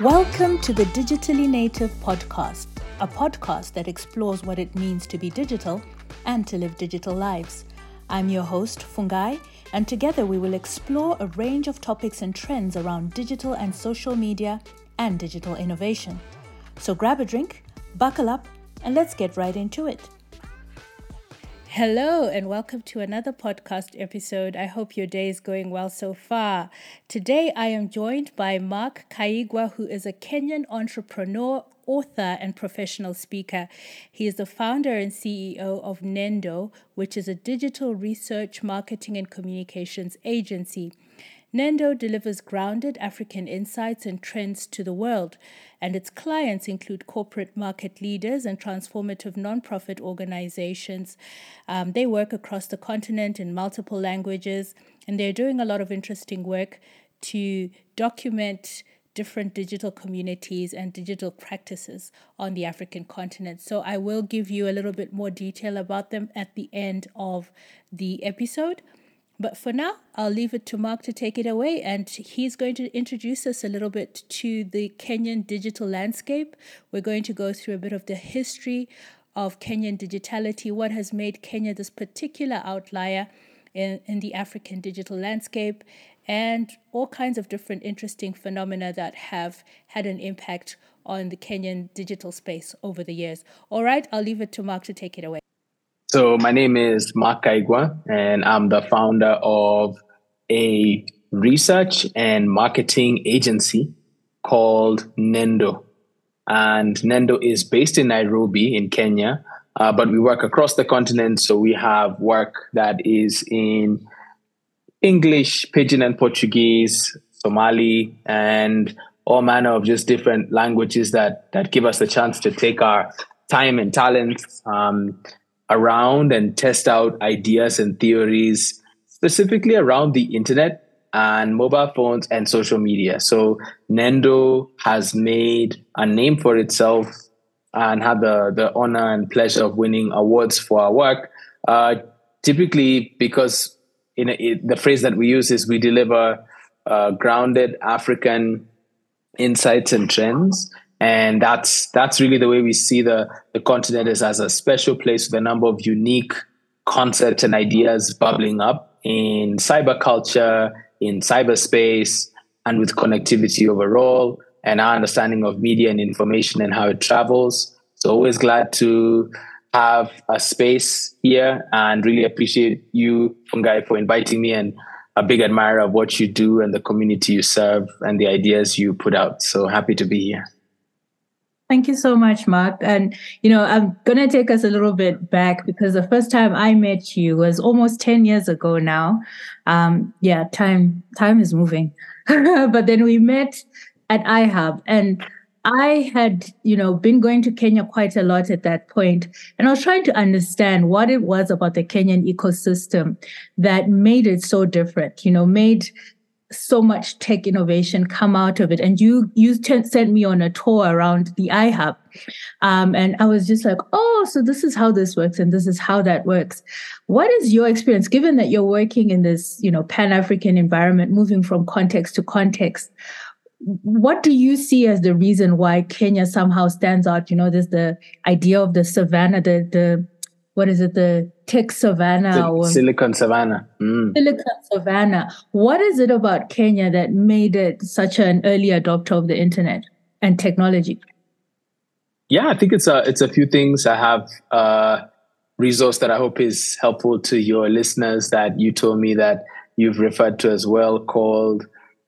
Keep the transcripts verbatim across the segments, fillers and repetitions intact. Welcome to the Digitally Native Podcast, a podcast that explores what it means to be digital and to live digital lives. I'm your host, Fungai, and together we will explore a range of topics and trends around digital and social media and digital innovation. So grab a drink, buckle up, and let's get right into it. Hello and welcome to another podcast episode. I hope your day is going well so far. Today I am joined by Mark Kaigwa, who is a Kenyan entrepreneur, author, and professional speaker. He is the founder and C E O of Nendo, which is a digital research, marketing, and communications agency. Nendo delivers grounded African insights and trends to the world, and its clients include corporate market leaders and transformative nonprofit organizations. Um, they work across the continent in multiple languages, and they're doing a lot of interesting work to document different digital communities and digital practices on the African continent. So I will give you a little bit more detail about them at the end of the episode. But for now, I'll leave it to Mark to take it away, and he's going to introduce us a little bit to the Kenyan digital landscape. We're going to go through a bit of the history of Kenyan digitality, what has made Kenya this particular outlier in, in the African digital landscape, and all kinds of different interesting phenomena that have had an impact on the Kenyan digital space over the years. All right, I'll leave it to Mark to take it away. So my name is Mark Kaigwa, and I'm the founder of a research and marketing agency called Nendo. And Nendo is based in Nairobi in Kenya, uh, but we work across the continent. So we have work that is in English, Pidgin and Portuguese, Somali, and all manner of just different languages that, that give us the chance to take our time and talents um, around and test out ideas and theories specifically around the internet and mobile phones and social media. So Nendo has made a name for itself and had the, the honor and pleasure of winning awards for our work, uh, typically because in a, it, the phrase that we use is we deliver uh, grounded African insights and trends. And that's that's really the way we see the, the continent is as a special place with a number of unique concepts and ideas bubbling up in cyberculture, in cyberspace, and with connectivity overall, and our understanding of media and information and how it travels. So always glad to have a space here and really appreciate you, Fungai, for inviting me, and a big admirer of what you do and the community you serve and the ideas you put out. So happy to be here. Thank you so much, Mark. And, you know, I'm going to take us a little bit back because the first time I met you was almost ten years ago now. Um, yeah, time time is moving. But then we met at iHub, and I had, you know, been going to Kenya quite a lot at that point. And I was trying to understand what it was about the Kenyan ecosystem that made it so different, you know, made so much tech innovation come out of it. And you you t- sent me on a tour around the iHub. Um, and I was just like, oh, so this is how this works and this is how that works. What is your experience, given that you're working in this, you know, Pan-African environment, moving from context to context? What do you see as the reason why Kenya somehow stands out? You know, there's the idea of the savannah, the the what is it, the tech savannah? Sil- or Silicon Savannah. Mm. Silicon Savannah. What is it about Kenya that made it such an early adopter of the internet and technology? Yeah, I think it's a, it's a few things. I have a resource that I hope is helpful to your listeners that you told me that you've referred to as well, called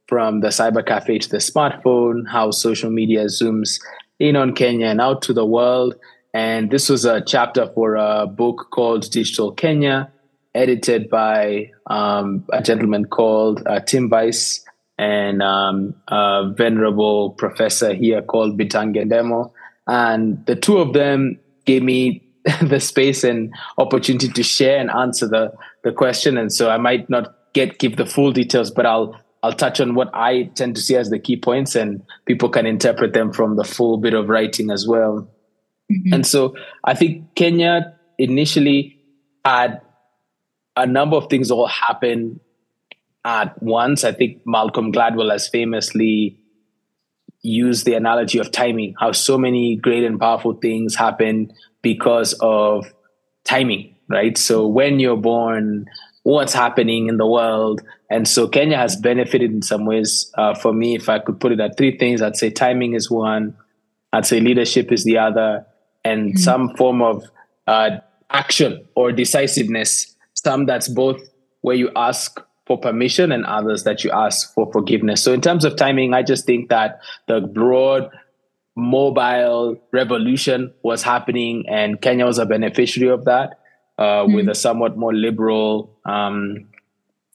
From the Cyber Cafe to the Smartphone, How Social Media Zooms in on Kenya and Out to the World. And this was a chapter for a book called Digital Kenya, edited by um, a gentleman called uh, Tim Weiss and um, a venerable professor here called Bitange Ndemo. And the two of them gave me the space and opportunity to share and answer the, the question. And so I might not get give the full details, but I'll I'll touch on what I tend to see as the key points, and people can interpret them from the full bit of writing as well. And so I think Kenya initially had a number of things all happen at once. I think Malcolm Gladwell has famously use the analogy of timing, how so many great and powerful things happen because of timing, right? So when you're born, what's happening in the world. And so Kenya has benefited in some ways. Uh, for me, if I could put it at three things, I'd say timing is one, I'd say leadership is the other, and mm-hmm. some form of uh, action or decisiveness, some that's both where you ask for permission and others that you ask for forgiveness. So in terms of timing, I just think that the broad mobile revolution was happening and Kenya was a beneficiary of that uh, mm-hmm. with a somewhat more liberal um,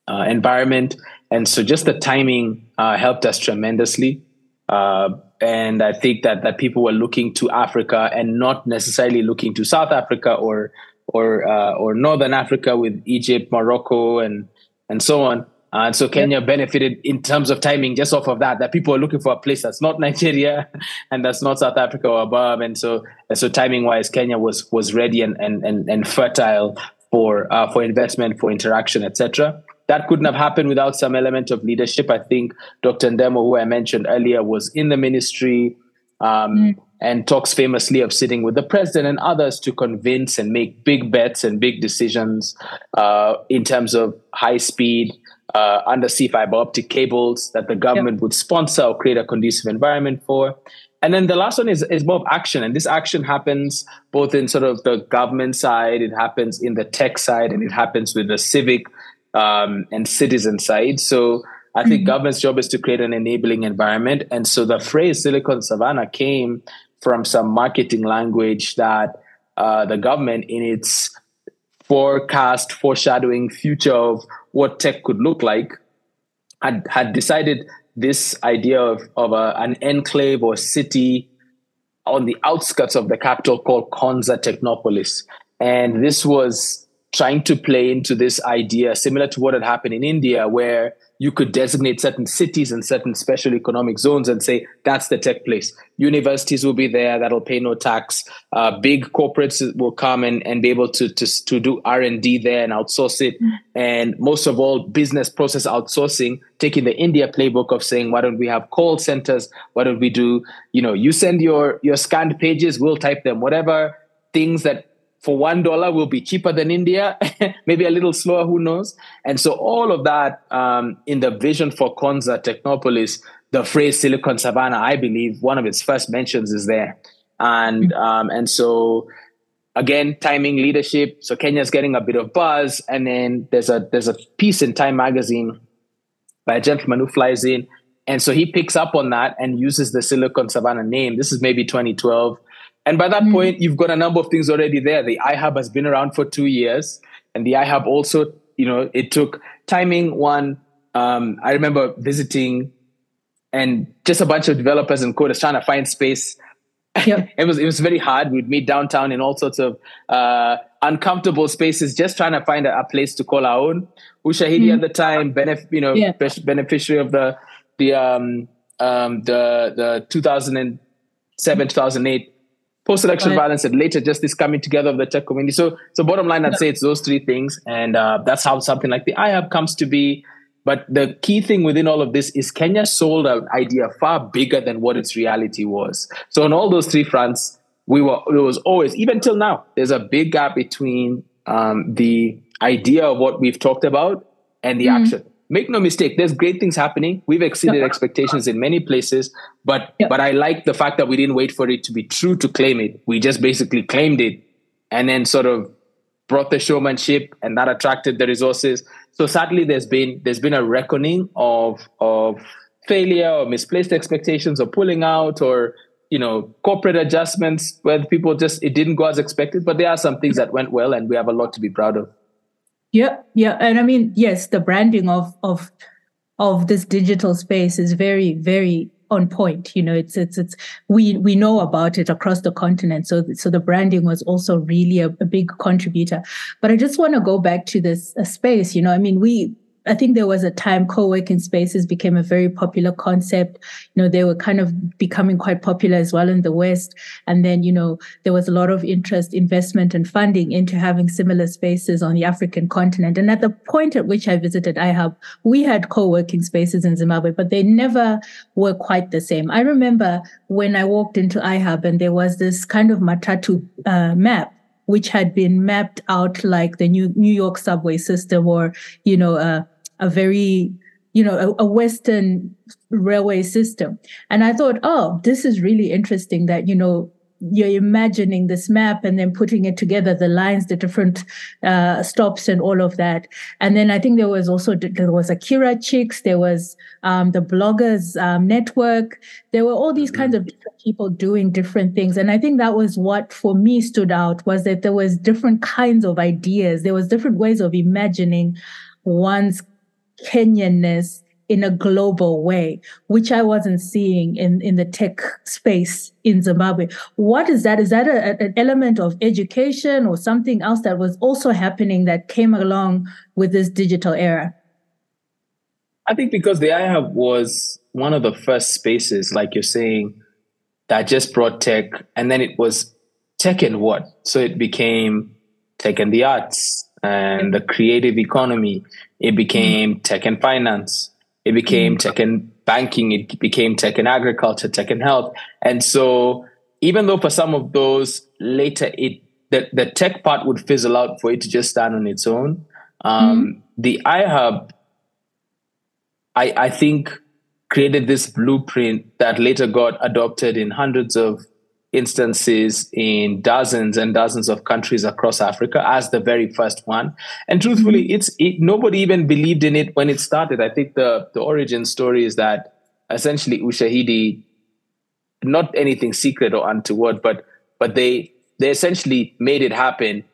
uh, environment. And so just the timing uh, helped us tremendously. Uh, and I think that, that people were looking to Africa and not necessarily looking to South Africa or or uh, or Northern Africa with Egypt, Morocco, and and so on. Uh, and so Kenya yep. benefited in terms of timing just off of that, that people are looking for a place that's not Nigeria and that's not South Africa or above. And so and so timing-wise, Kenya was was ready and and and, and fertile for uh, for investment, for interaction, et cetera. That couldn't have happened without some element of leadership. I think Doctor Ndemo, who I mentioned earlier, was in the ministry um, mm. and talks famously of sitting with the president and others to convince and make big bets and big decisions uh, in terms of high-speed uh, undersea fiber optic cables that the government yep. would sponsor or create a conducive environment for. And then the last one is, is more of action. And this action happens both in sort of the government side, it happens in the tech side, and it happens with the civic Um, and citizen side. So I think mm-hmm. government's job is to create an enabling environment. And so the phrase Silicon Savannah came from some marketing language that uh, the government in its forecast, foreshadowing future of what tech could look like had, had decided this idea of, of a, an enclave or city on the outskirts of the capital called Konza Technopolis. And this was trying to play into this idea similar to what had happened in India, where you could designate certain cities and certain special economic zones and say, that's the tech place. Universities will be there. That'll pay no tax. Uh, big corporates will come and, and be able to, to, to do R and D there and outsource it. Mm. And most of all, business process outsourcing, taking the India playbook of saying, why don't we have call centers? Why don't we do, you know, you send your, your scanned pages, we'll type them, whatever things that for one dollar will be cheaper than India, maybe a little slower, who knows? And so all of that um, in the vision for Konza Technopolis, the phrase Silicon Savannah, I believe one of its first mentions is there. And um, and so again, timing, leadership. So Kenya's getting a bit of buzz. And then there's a there's a piece in Time magazine by a gentleman who flies in. And so he picks up on that and uses the Silicon Savannah name. This is maybe twenty twelve. And by that mm. point, you've got a number of things already there. The iHub has been around for two years. And the iHub also, you know, it took timing one. Um, I remember visiting and just a bunch of developers and coders trying to find space. Yep. it was it was very hard. We'd meet downtown in all sorts of uh, uncomfortable spaces, just trying to find a, a place to call our own. Ushahidi mm. at the time, benef- you know, yeah. beneficiary of the the um, um, the the two thousand seven, two thousand eight. Post-election right. violence and later just this coming together of the tech community. So, so bottom line, I'd yeah. say it's those three things. And uh, that's how something like the iHub comes to be. But the key thing within all of this is Kenya sold an idea far bigger than what its reality was. So on all those three fronts, we were, it was always, even till now, there's a big gap between um, the idea of what we've talked about and the mm-hmm. action. Make no mistake, there's great things happening. We've exceeded yeah. expectations in many places, but yeah. but I like the fact that we didn't wait for it to be true to claim it. We just basically claimed it and then sort of brought the showmanship, and that attracted the resources. So sadly, there's been there's been a reckoning of of failure or misplaced expectations or pulling out or, you know, corporate adjustments where people just, it didn't go as expected. But there are some things that went well and we have a lot to be proud of. Yeah, yeah. And I mean, yes, the branding of of of this digital space is very, very on point. You know, it's it's it's we we know about it across the continent. So so the branding was also really a, a big contributor. But I just want to go back to this uh, space. You know, I mean, we I think there was a time co-working spaces became a very popular concept. You know, they were kind of becoming quite popular as well in the West. And then, you know, there was a lot of interest, investment and funding into having similar spaces on the African continent. And at the point at which I visited iHub, we had co-working spaces in Zimbabwe, but they never were quite the same. I remember when I walked into iHub and there was this kind of matatu uh, map, which had been mapped out like the new New York subway system, or, you know, uh, a very, you know, a, a Western railway system. And I thought, oh, this is really interesting that, you know, you're imagining this map and then putting it together, the lines, the different uh, stops and all of that. And then I think there was also, there was Akira Chicks, there was um, the bloggers um, network. There were all these kinds of different people doing different things. And I think that was what for me stood out, was that there was different kinds of ideas. There was different ways of imagining one's Kenyanness in a global way, which I wasn't seeing in, in the tech space in Zimbabwe. What is that? Is that a, an element of education or something else that was also happening that came along with this digital era? I think because the iHub was one of the first spaces, like you're saying, that just brought tech, and then it was tech and what? So it became tech and the arts and the creative economy. It became mm. tech and finance. It became tech and banking. It became tech and agriculture, tech and health. And so even though for some of those later, it the, the tech part would fizzle out for it to just stand on its own. Um, mm. The iHub, I, I think, created this blueprint that later got adopted in hundreds of instances in dozens and dozens of countries across Africa as the very first one. And truthfully, it's it, nobody even believed in it when it started. I think the, the origin story is that essentially Ushahidi, not anything secret or untoward, but but they they essentially made it happen,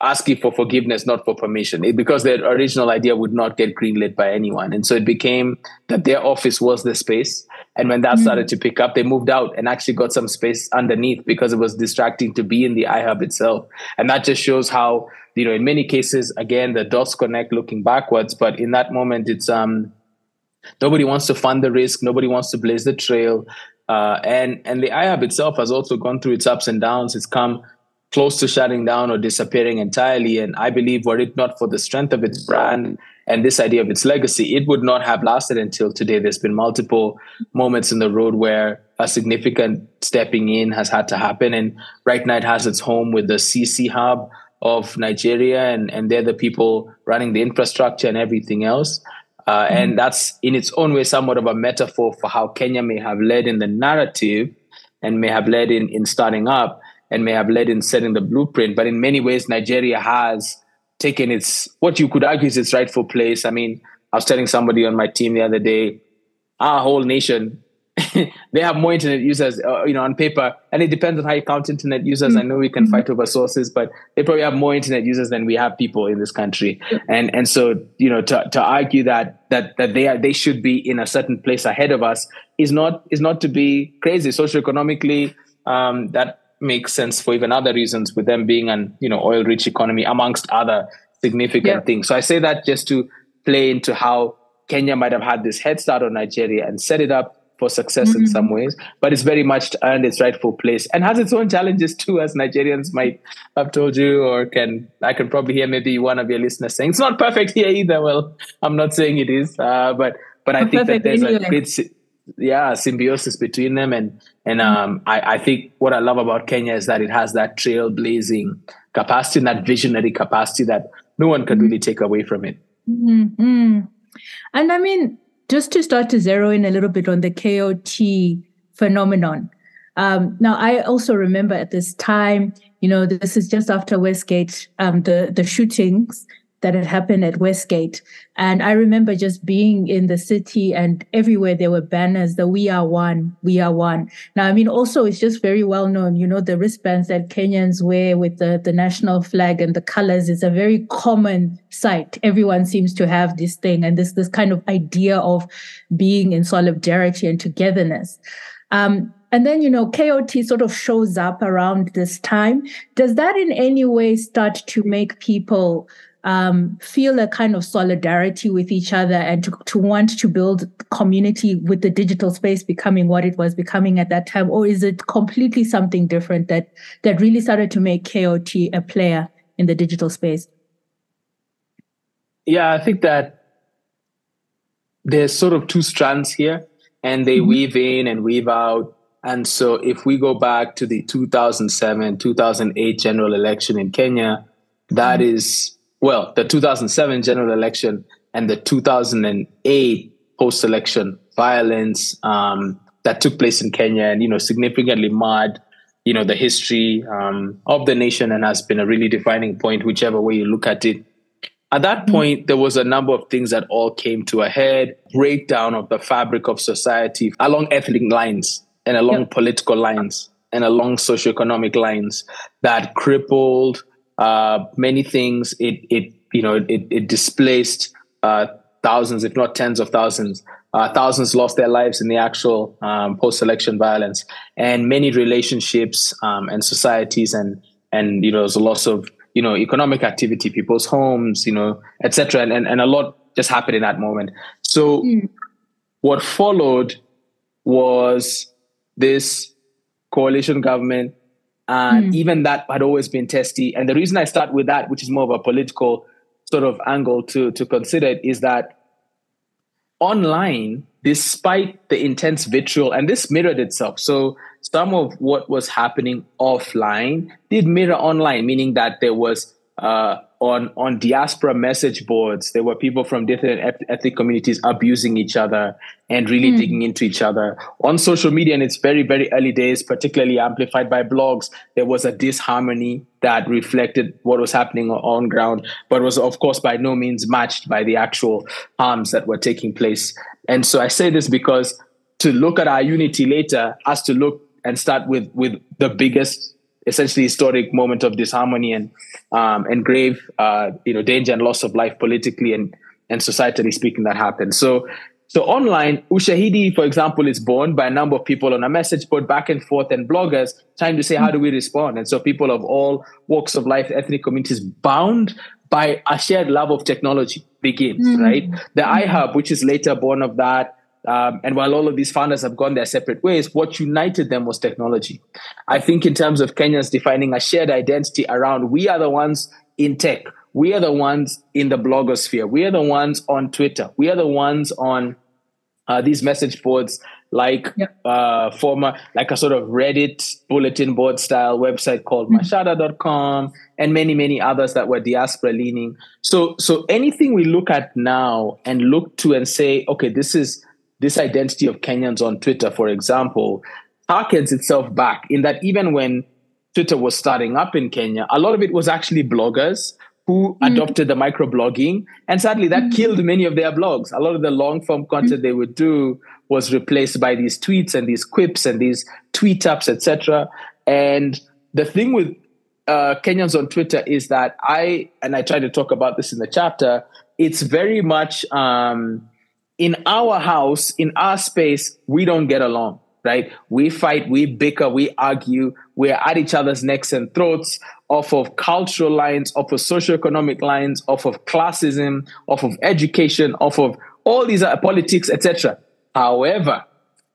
asking for forgiveness, not for permission, it, because their original idea would not get greenlit by anyone. And so it became that their office was the space. And when that mm-hmm. started to pick up, they moved out and actually got some space underneath because it was distracting to be in the iHub itself. And that just shows how, you know, in many cases, again, the dots connect looking backwards. But in that moment, it's um, nobody wants to fund the risk. Nobody wants to blaze the trail. Uh, and, and the iHub itself has also gone through its ups and downs. It's come close to shutting down or disappearing entirely. And I believe were it not for the strength of its brand and this idea of its legacy, it would not have lasted until today. There's been multiple moments in the road where a significant stepping in has had to happen. And right now it has its home with the CcHub of Nigeria, and, and they're the people running the infrastructure and everything else. Uh, mm-hmm. And that's in its own way somewhat of a metaphor for how Kenya may have led in the narrative and may have led in, in starting up, and may have led in setting the blueprint. But in many ways, Nigeria has taken its, what you could argue is its rightful place. I mean, I was telling somebody on my team the other day, our whole nation, they have more internet users, uh, you know, on paper. And it depends on how you count internet users. Mm-hmm. I know we can fight over sources, but they probably have more internet users than we have people in this country. And and so, you know, to, to argue that that that they are, they should be in a certain place ahead of us is not is not to be crazy. Socioeconomically, um, that makes sense for even other reasons, with them being an, you know, oil-rich economy, amongst other significant yeah. things. So I say that just to play into how Kenya might have had this head start on Nigeria and set it up for success mm-hmm. in some ways, but it's very much earned its rightful place and has its own challenges too, as Nigerians might have told you, or can I can probably hear maybe one of your listeners saying, it's not perfect here either. Well, I'm not saying it is, uh, but but I not think that there's either. a great... yeah, symbiosis between them. And and um, I, I think what I love about Kenya is that it has that trailblazing capacity and that visionary capacity that no one can really take away from it. Mm-hmm. And I mean, just to start to zero in a little bit on the K O T phenomenon. Um, now, I also remember at this time, you know, this is just after Westgate, um, the, the shootings that had happened at Westgate. And I remember just being in the city, and everywhere there were banners that we are one, we are one. Now, I mean, also it's just very well known, you know, the wristbands that Kenyans wear with the, the national flag and the colors is a very common sight. Everyone seems to have this thing and this, this kind of idea of being in solidarity and togetherness. Um, And then, you know, K O T sort of shows up around this time. Does that in any way start to make people um, feel a kind of solidarity with each other and to, to want to build community with the digital space becoming what it was becoming at that time? Or is it completely something different that that really started to make K O T a player in the digital space? Yeah, I think that there's sort of two strands here, and they mm-hmm. weave in and weave out. And so if we go back to the two thousand seven, two thousand eight general election in Kenya, that mm-hmm. is, well, the two thousand seven general election and the two thousand eight post-election violence um, that took place in Kenya and, you know, significantly marred, you know, the history um, of the nation and has been a really defining point, whichever way you look at it. At that point, there was a number of things that all came to a head, breakdown of the fabric of society along ethnic lines and along yep. political lines and along socioeconomic lines that crippled uh, many things. It, it, you know, it, it displaced uh, thousands, if not tens of thousands. Uh, thousands lost their lives in the actual um, post-election violence, and many relationships um, and societies, and and you know, there's a loss of, you know, economic activity, people's homes, you know, et cetera. And, and, and a lot just happened in that moment. So mm. what followed was this coalition government. And mm. even that had always been testy. And the reason I start with that, which is more of a political sort of angle to, to consider it, is that online, despite the intense vitriol, and this mirrored itself. So some of what was happening offline did mirror online, meaning that there was uh, on on diaspora message boards, there were people from different ethnic communities abusing each other and really mm. digging into each other. On social media in its very, very early days, particularly amplified by blogs, there was a disharmony that reflected what was happening on ground, but was, of course, by no means matched by the actual harms that were taking place. And so I say this because to look at our unity later has to look and start with, with the biggest, essentially historic moment of disharmony and um, and grave, uh, you know, danger and loss of life politically and, and societally speaking that happened. So, so online, Ushahidi, for example, is born by a number of people on a message board, back and forth, and bloggers trying to say, how do we respond? And so people of all walks of life, ethnic communities, bound by a shared love of technology begins, mm-hmm. right? The mm-hmm. iHub, which is later born of that, Um, and while all of these founders have gone their separate ways, what united them was technology. I think in terms of Kenyans defining a shared identity around, we are the ones in tech. We are the ones in the blogosphere. We are the ones on Twitter. We are the ones on uh, these message boards, like yeah. uh, former, like a sort of Reddit bulletin board style website called mm-hmm. mashada dot com and many, many others that were diaspora leaning. So, so anything we look at now and look to and say, okay, this is, this identity of Kenyans on Twitter, for example, harkens itself back in that even when Twitter was starting up in Kenya, a lot of it was actually bloggers who mm. adopted the microblogging. And sadly, that mm. killed many of their blogs. A lot of the long-form content mm. they would do was replaced by these tweets and these quips and these tweet-ups, et cetera. And the thing with uh, Kenyans on Twitter is that I, and I try to talk about this in the chapter, it's very much... Um, in our house, in our space, we don't get along, right? We fight, we bicker, we argue, we're at each other's necks and throats off of cultural lines, off of socioeconomic lines, off of classism, off of education, off of all these uh, politics, et cetera. However,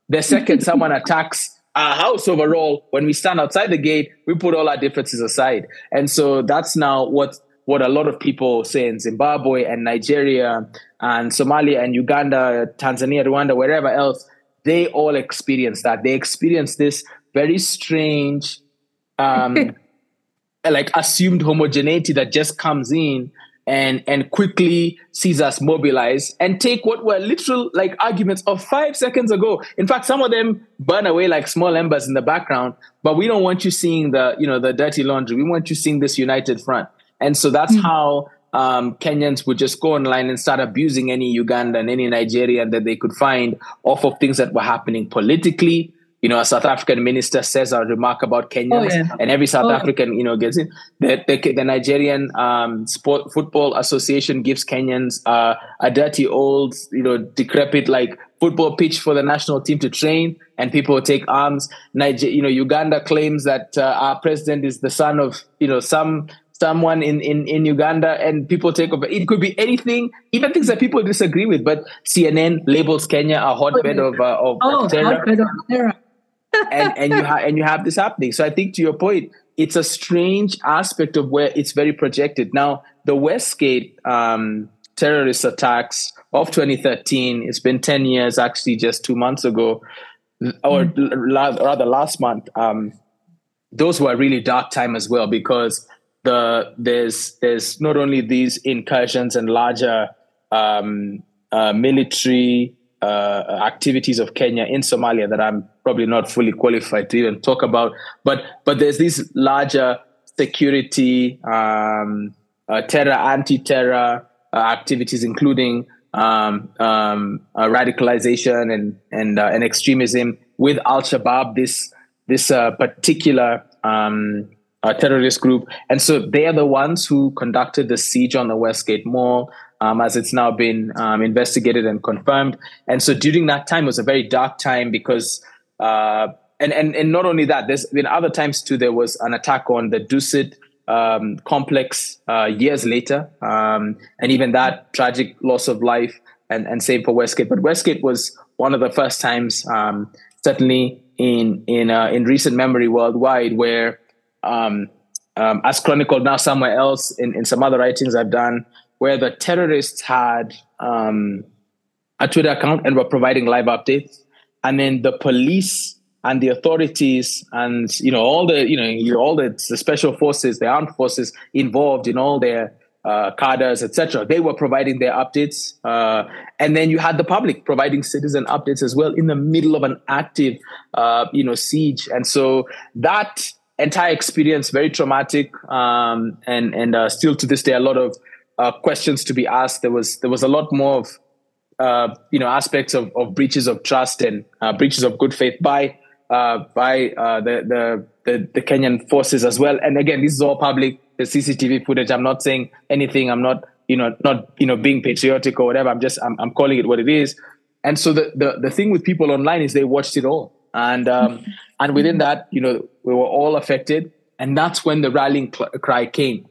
the second someone attacks our house overall, when we stand outside the gate, we put all our differences aside. And so that's now what. what a lot of people say in Zimbabwe and Nigeria and Somalia and Uganda, Tanzania, Rwanda, wherever else, they all experience that. They experience this very strange, um, like assumed homogeneity that just comes in and, and quickly sees us mobilize and take what were literal like arguments of five seconds ago. In fact, some of them burn away like small embers in the background, but we don't want you seeing the, you know, the dirty laundry. We want you seeing this united front. And so that's mm-hmm. how um, Kenyans would just go online and start abusing any Ugandan, any Nigerian that they could find off of things that were happening politically. You know, a South African minister says a remark about Kenyans oh, yeah. and every South oh, African, you know, gets it. The, the, the Nigerian um, Sport Football Association gives Kenyans uh, a dirty old, you know, decrepit like football pitch for the national team to train, and people take arms. Niger, you know, Uganda claims that uh, our president is the son of, you know, some... someone in, in, in Uganda and people take over. It could be anything, even things that people disagree with. But C N N labels Kenya a hotbed of uh, of, oh, of terror, hotbed of terror. and and you ha- and you have this happening. So I think to your point, it's a strange aspect of where it's very projected. Now, the Westgate um, terrorist attacks of twenty thirteen. It's been ten years, actually, just two months ago, or mm. la- rather last month. Um, those were a really dark time as well, because The, there's there's not only these incursions and larger um, uh, military uh, activities of Kenya in Somalia that I'm probably not fully qualified to even talk about, but but there's these larger security, um, uh, terror, anti-terror uh, activities, including um, um, uh, radicalization and and uh, and extremism with Al-Shabaab, this this uh, particular. Um, A terrorist group, and so they are the ones who conducted the siege on the Westgate Mall, um, as it's now been um, investigated and confirmed. And so during that time, it was a very dark time because, uh, and and and not only that, there's been other times too. There was an attack on the Dusit um, complex uh, years later, um, and even that tragic loss of life, and and same for Westgate. But Westgate was one of the first times, um, certainly in in uh, in recent memory worldwide, where Um, um, as chronicled now somewhere else in, in some other writings I've done, where the terrorists had um, a Twitter account and were providing live updates, and then the police and the authorities and you know all the you know you, all the, the special forces, the armed forces involved in all their uh, cadres, et cetera. They were providing their updates, uh, and then you had the public providing citizen updates as well in the middle of an active uh, you know siege, and so that. Entire experience, very traumatic, um, and and uh, still to this day, a lot of uh, questions to be asked. There was there was a lot more of uh, you know aspects of, of breaches of trust and uh, breaches of good faith by uh, by uh, the, the the the Kenyan forces as well. And again, this is all public. The C C T V footage. I'm not saying anything. I'm not you know not you know being patriotic or whatever. I'm just I'm, I'm calling it what it is. And so the, the the thing with people online is they watched it all. And um, and within that, you know, we were all affected, and that's when the rallying cl- cry came.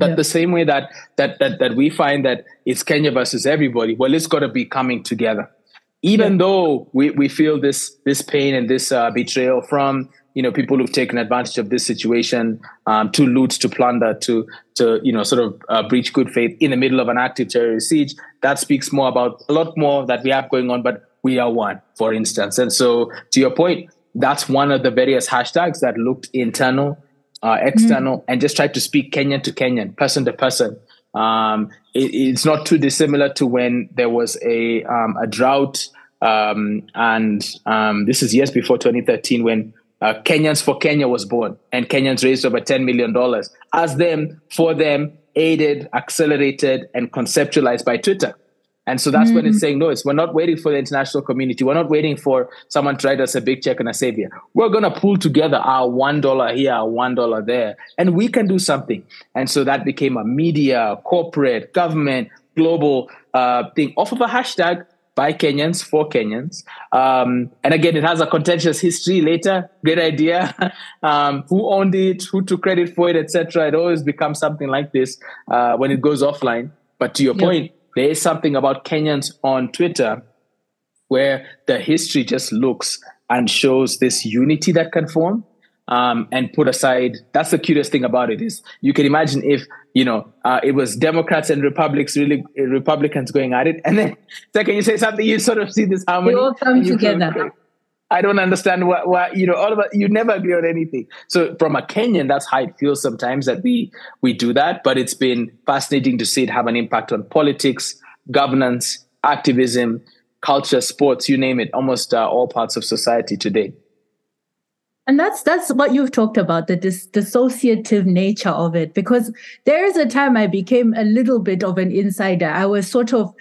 That yeah. the same way that that that that we find that it's Kenya versus everybody. Well, it's got to be coming together, even yeah. though we, we feel this this pain and this uh, betrayal from you know people who've taken advantage of this situation um, to loot, to plunder, to to you know sort of uh, breach good faith in the middle of an active terrorist siege. That speaks more about a lot more that we have going on, but. We are one, for instance. And so to your point, that's one of the various hashtags that looked internal, uh, external, mm. and just tried to speak Kenyan to Kenyan, person to person. Um, it, it's not too dissimilar to when there was a um, a drought. Um, and um, this is years before twenty thirteen, when uh, Kenyans for Kenya was born, and Kenyans raised over ten million dollars as them, for them, aided, accelerated, and conceptualized by Twitter. And so that's mm. when it's saying, no, it's, we're not waiting for the international community. We're not waiting for someone to write us a big check and a savior. We're going to pull together our one dollar here, our one dollar there, and we can do something. And so that became a media, corporate, government, global uh, thing off of a hashtag by Kenyans for Kenyans. Um, and again, it has a contentious history later. Great idea. um, who owned it? Who took credit for it, et cetera. It always becomes something like this uh, when it goes offline. But to your yeah. point, there is something about Kenyans on Twitter where the history just looks and shows this unity that can form um, and put aside. That's the curious thing about it is you can imagine if, you know, uh, it was Democrats and Republicans really uh, Republicans going at it. And then second you say something, you sort of see this harmony. They all come together. Come, I don't understand why, why, you know, all of us, you never agree on anything. So from a Kenyan, that's how it feels sometimes that we we do that. But it's been fascinating to see it have an impact on politics, governance, activism, culture, sports, you name it, almost uh, all parts of society today. And that's that's what you've talked about, the dis- dissociative nature of it, because there is a time I became a little bit of an insider. I was sort of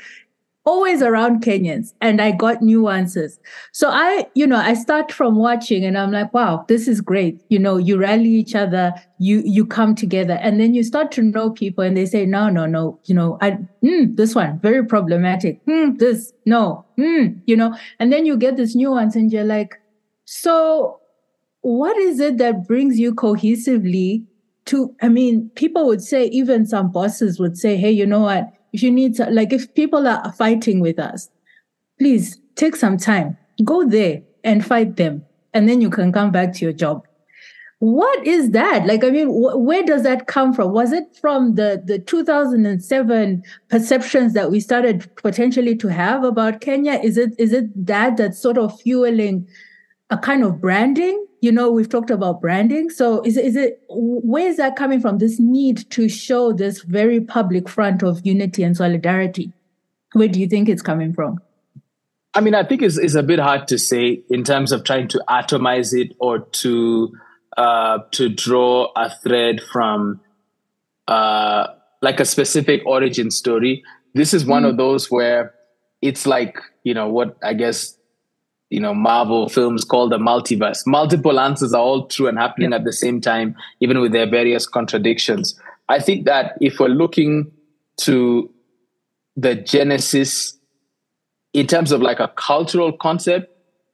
always around Kenyans, and I got nuances. So I, you know, I start from watching and I'm like, wow, this is great. You know, you rally each other, you you come together, and then you start to know people and they say, no, no, no, you know, I mm, this one, very problematic, mm, this, no, mm, you know, and then you get this nuance and you're like, so what is it that brings you cohesively to, I mean, people would say, even some bosses would say, hey, you know what, if you need to, like, if people are fighting with us, please take some time, go there and fight them, and then you can come back to your job. What is that? Like, I mean, wh- where does that come from? Was it from the, the two thousand seven perceptions that we started potentially to have about Kenya? Is it is it that that's sort of fueling a kind of branding? You know, we've talked about branding. So is, is it, where is that coming from? This need to show this very public front of unity and solidarity. Where do you think it's coming from? I mean, I think it's, it's a bit hard to say in terms of trying to atomize it or to... Uh, to draw a thread from uh, like a specific origin story. This is one mm. of those where it's like, you know, what I guess, you know, Marvel films call the multiverse. Multiple answers are all true and happening yeah. at the same time, even with their various contradictions. I think that if we're looking to the genesis in terms of like a cultural concept,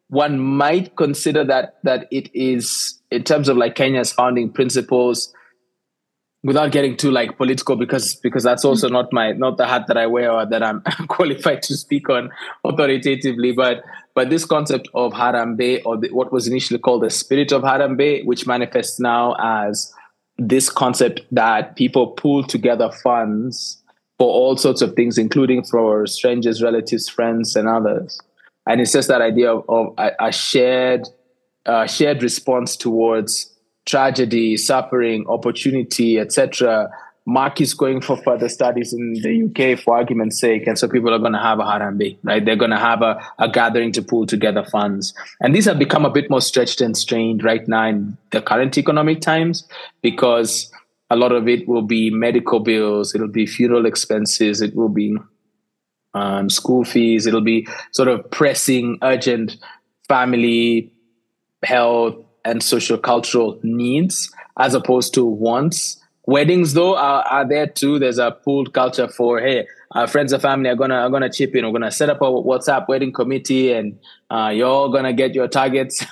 one might consider that that it is, in terms of like Kenya's founding principles, without getting too like political, because because that's also not my not the hat that I wear or that I'm qualified to speak on authoritatively. But but this concept of Harambee, or the, what was initially called the spirit of Harambee, which manifests now as this concept that people pool together funds for all sorts of things, including for strangers, relatives, friends, and others. And it's just that idea of, of a, a shared uh, shared response towards tragedy, suffering, opportunity, et cetera. Mark is going for further studies in the U K, for argument's sake, and so people are going to have a Harambee, right? They're going to have a, a gathering to pool together funds. And these have become a bit more stretched and strained right now in the current economic times, because a lot of it will be medical bills, it'll be funeral expenses, it will be... Um, school fees, it'll be sort of pressing, urgent family, health, and social cultural needs as opposed to wants. Weddings, though, are, are there too. There's a pooled culture for, hey, our friends and family are gonna are gonna chip in. We're gonna set up a WhatsApp wedding committee, and uh, you're all gonna get your targets.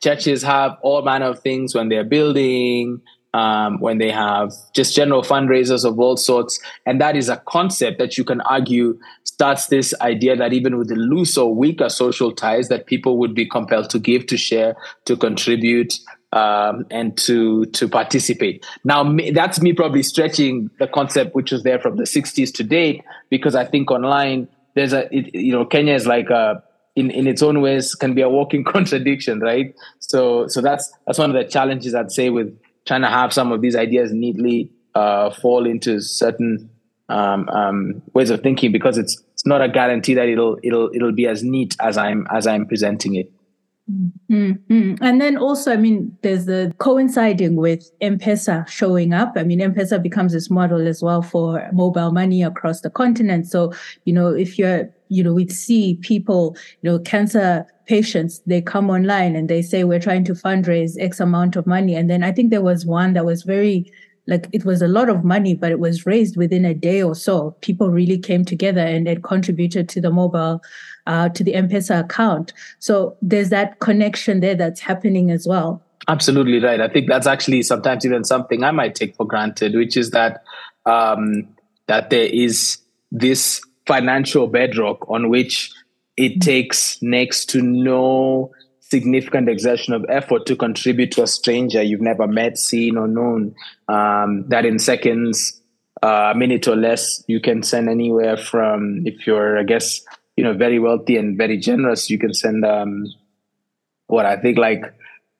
Churches have all manner of things when they're building. Um, when they have just general fundraisers of all sorts. And that is a concept that you can argue starts this idea that even with the loose or weaker social ties, that people would be compelled to give, to share, to contribute, um, and to to participate. Now, me, that's me probably stretching the concept, which was there from the sixties to date, because I think online, there's a, it, you know, Kenya is like a, in, in its own ways can be a walking contradiction, right? So so that's that's one of the challenges I'd say with trying to have some of these ideas neatly uh, fall into certain um, um, ways of thinking, because it's it's not a guarantee that it'll it'll it'll be as neat as I'm as I'm presenting it. Mm-hmm. And then also, I mean, there's the coinciding with M-Pesa showing up. I mean, M-Pesa becomes this model as well for mobile money across the continent. So, you know, if you're, you know, we see people, you know, cancer patients, they come online and they say, we're trying to fundraise X amount of money. And then I think there was one that was very, like, it was a lot of money, but it was raised within a day or so. People really came together and it contributed to the mobile, uh, to the M-Pesa account. So there's that connection there that's happening as well. Absolutely right. I think that's actually sometimes even something I might take for granted, which is that um, that there is this financial bedrock on which it takes next to no significant exertion of effort to contribute to a stranger you've never met, seen, or known. Um, that in seconds, uh, a minute or less, you can send anywhere from, if you're, I guess, you know, very wealthy and very generous, you can send um, what I think like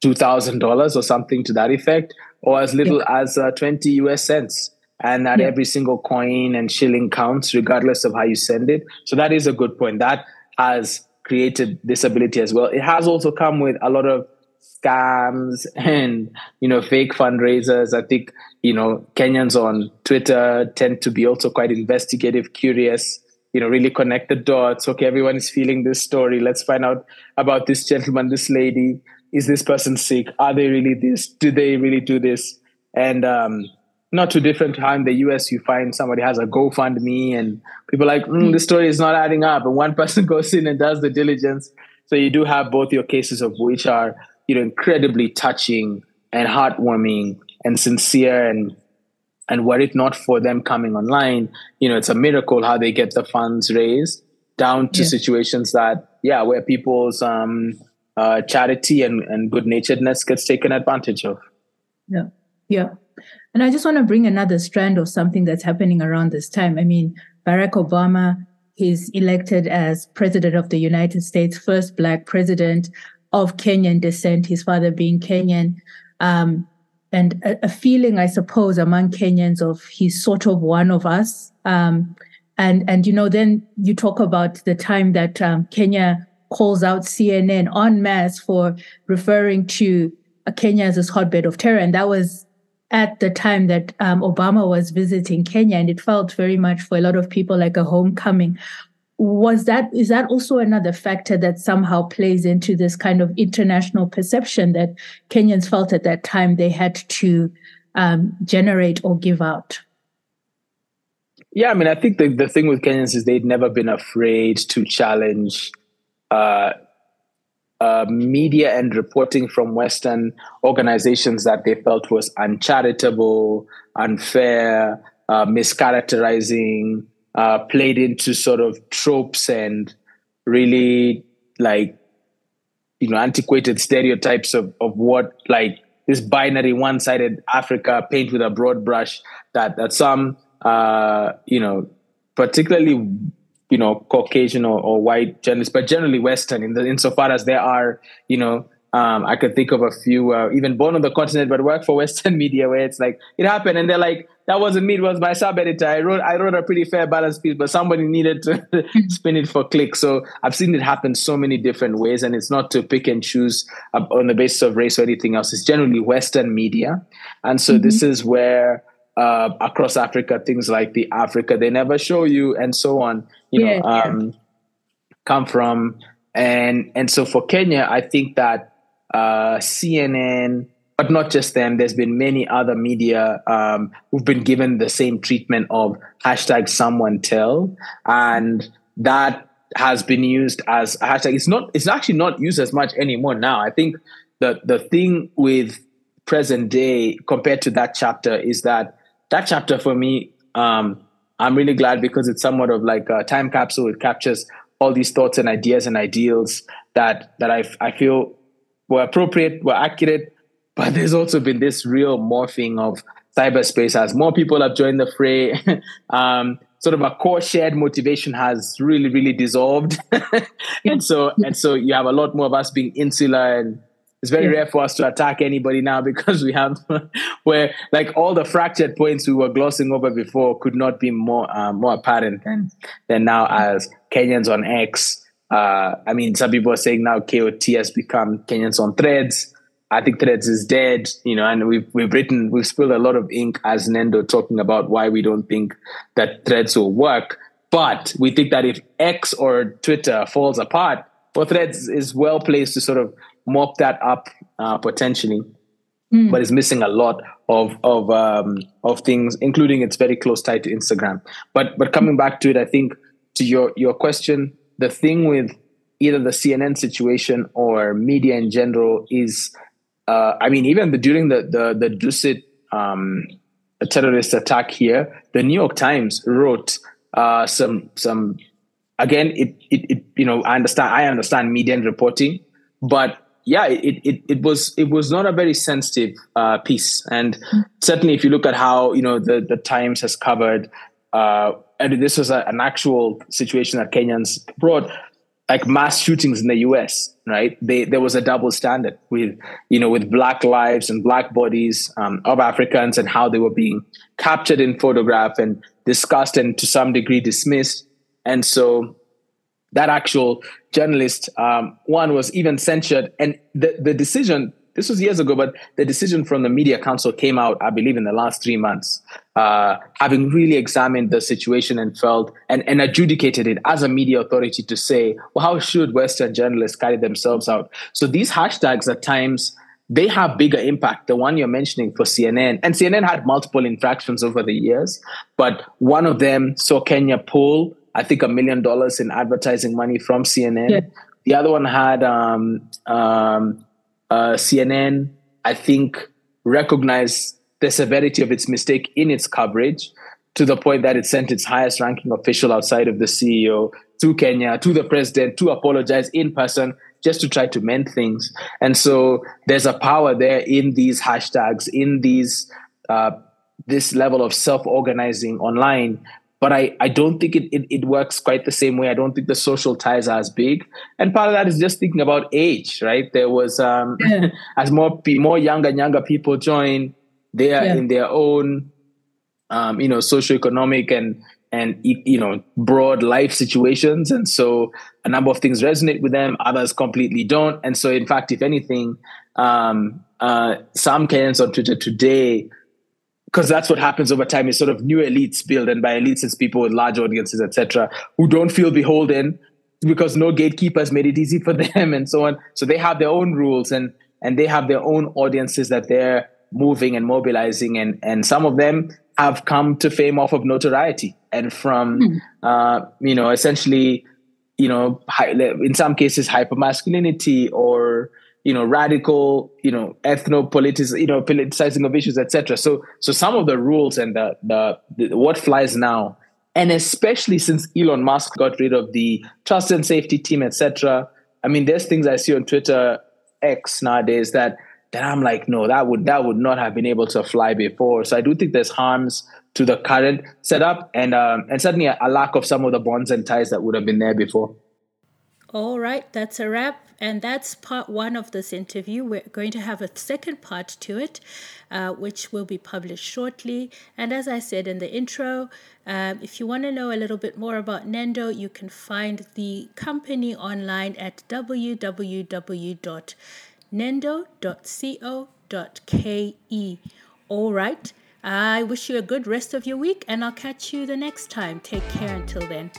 two thousand dollars or something to that effect, or as little yeah. as uh, twenty U S cents. And that yeah. every single coin and shilling counts, regardless of how you send it. So that is a good point. That has created this ability as well. It has also come with a lot of scams and, you know, fake fundraisers. I think, you know, Kenyans on Twitter tend to be also quite investigative, curious, you know, really connect the dots. Okay, everyone is feeling this story. Let's find out about this gentleman, this lady. Is this person sick? Are they really this? Do they really do this? And, um, not too different how in the U S you find somebody has a GoFundMe and people are like, mm, this story is not adding up. And one person goes in and does the diligence. So you do have both your cases of which are, you know, incredibly touching and heartwarming and sincere, and and were it not for them coming online, you know, it's a miracle how they get the funds raised down to yeah. situations that, yeah, where people's um, uh, charity and, and good-naturedness gets taken advantage of. Yeah, yeah. And I just want to bring another strand of something that's happening around this time. I mean, Barack Obama is elected as president of the United States, first Black president of Kenyan descent, his father being Kenyan. Um, and a, a feeling, I suppose, among Kenyans of he's sort of one of us. Um, and, and, you know, then you talk about the time that um, Kenya calls out C N N en masse for referring to Kenya as this hotbed of terror. And that was at the time that um, Obama was visiting Kenya, and it felt very much for a lot of people like a homecoming. Was that, is that also another factor that somehow plays into this kind of international perception that Kenyans felt at that time they had to um, generate or give out? Yeah, I mean, I think the, the thing with Kenyans is they'd never been afraid to challenge uh Uh, media and reporting from Western organizations that they felt was uncharitable, unfair, uh, mischaracterizing, uh, played into sort of tropes and really like, you know, antiquated stereotypes of, of what like this binary one-sided Africa paint with a broad brush that, that some, uh, you know, particularly you know, Caucasian or, or white journalists, but generally Western in the, insofar as there are, you know, um, I could think of a few, uh, even born on the continent, but work for Western media where it's like, it happened. And they're like, that wasn't me, it was my sub-editor. I wrote, I wrote a pretty fair balanced piece, but somebody needed to spin it for click. So I've seen it happen so many different ways, and it's not to pick and choose uh, on the basis of race or anything else. It's generally Western media. And so mm-hmm. this is where, Uh, across Africa, things like the Africa they never show you and so on, you yeah, know, um, yeah. come from. And and so for Kenya, I think that uh, C N N, but not just them, there's been many other media um, who've been given the same treatment of hashtag someone tell. And that has been used as a hashtag. It's not, it's actually not used as much anymore now. I think the the thing with present day compared to that chapter is that That chapter for me, um, I'm really glad because it's somewhat of like a time capsule. It captures all these thoughts and ideas and ideals that that I, I feel were appropriate, were accurate. But there's also been this real morphing of cyberspace as more people have joined the fray. um, sort of a core shared motivation has really, really dissolved. and so and so you have a lot more of us being insular, and it's very yeah. rare for us to attack anybody now because we have where like all the fractured points we were glossing over before could not be more uh, more apparent than than now as Kenyans on X. Uh, I mean, some people are saying now K O T has become Kenyans on Threads. I think Threads is dead, you know, and we've, we've written, we've spilled a lot of ink as Nendo talking about why we don't think that Threads will work. But we think that if X or Twitter falls apart, well, Threads is well placed to sort of mop that up uh, potentially, mm. but it's missing a lot of of um, of things, including its very close tie to Instagram. But but coming back to it, I think to your your question, the thing with either the C N N situation or media in general is, uh, I mean, even the, during the the the Dusit um, terrorist attack here, the New York Times wrote uh, some some again. It, it it you know I understand I understand media and reporting, but yeah, it, it it was it was not a very sensitive uh, piece, and certainly if you look at how you know the, the Times has covered, uh, and this was a, an actual situation that Kenyans brought, like mass shootings in the U S, right? They, there was a double standard with you know with Black lives and Black bodies um, of Africans and how they were being captured in photograph and discussed and to some degree dismissed, and so that actual journalist, um, one was even censured. And the, the decision, this was years ago, but the decision from the Media Council came out, I believe, in the last three months, uh, having really examined the situation and felt and, and adjudicated it as a media authority to say, well, how should Western journalists carry themselves out? So these hashtags at times, they have bigger impact. The one you're mentioning for C N N, and C N N had multiple infractions over the years, but one of them saw Kenya pull I think a million dollars in advertising money from C N N. Yeah. The other one had um, um, uh, C N N, I think, recognized the severity of its mistake in its coverage, to the point that it sent its highest ranking official outside of the C E O to Kenya, to the president, to apologize in person, just to try to mend things. And so there's a power there in these hashtags, in these uh, this level of self-organizing online. But I, I don't think it, it, it works quite the same way. I don't think the social ties are as big. And part of that is just thinking about age, right? There was, um, yeah. as more more younger and younger people join, they are yeah. in their own, um, you know, socioeconomic and, and, you know, broad life situations. And so a number of things resonate with them, others completely don't. And so, in fact, if anything, um, uh, some Kenyans on Twitter today, because that's what happens over time, is sort of new elites build, and by elites it's people with large audiences, et cetera, who don't feel beholden because no gatekeepers made it easy for them and so on. So they have their own rules, and and they have their own audiences that they're moving and mobilizing. And, and some of them have come to fame off of notoriety and from, mm. uh, you know, essentially, you know, high, in some cases, hypermasculinity or, you know, radical, you know, ethno-politic, you know, politicizing of issues, et cetera. So, so some of the rules and the, the the what flies now, and especially since Elon Musk got rid of the trust and safety team, et cetera. I mean, there's things I see on Twitter X nowadays that that I'm like, no, that would that would not have been able to fly before. So I do think there's harms to the current setup, and um, and certainly a, a lack of some of the bonds and ties that would have been there before. All right, that's a wrap. And that's part one of this interview. We're going to have a second part to it, uh, which will be published shortly. And as I said in the intro, um, if you want to know a little bit more about Nendo, you can find the company online at w w w dot nendo dot co dot k e. All right, I wish you a good rest of your week, and I'll catch you the next time. Take care until then.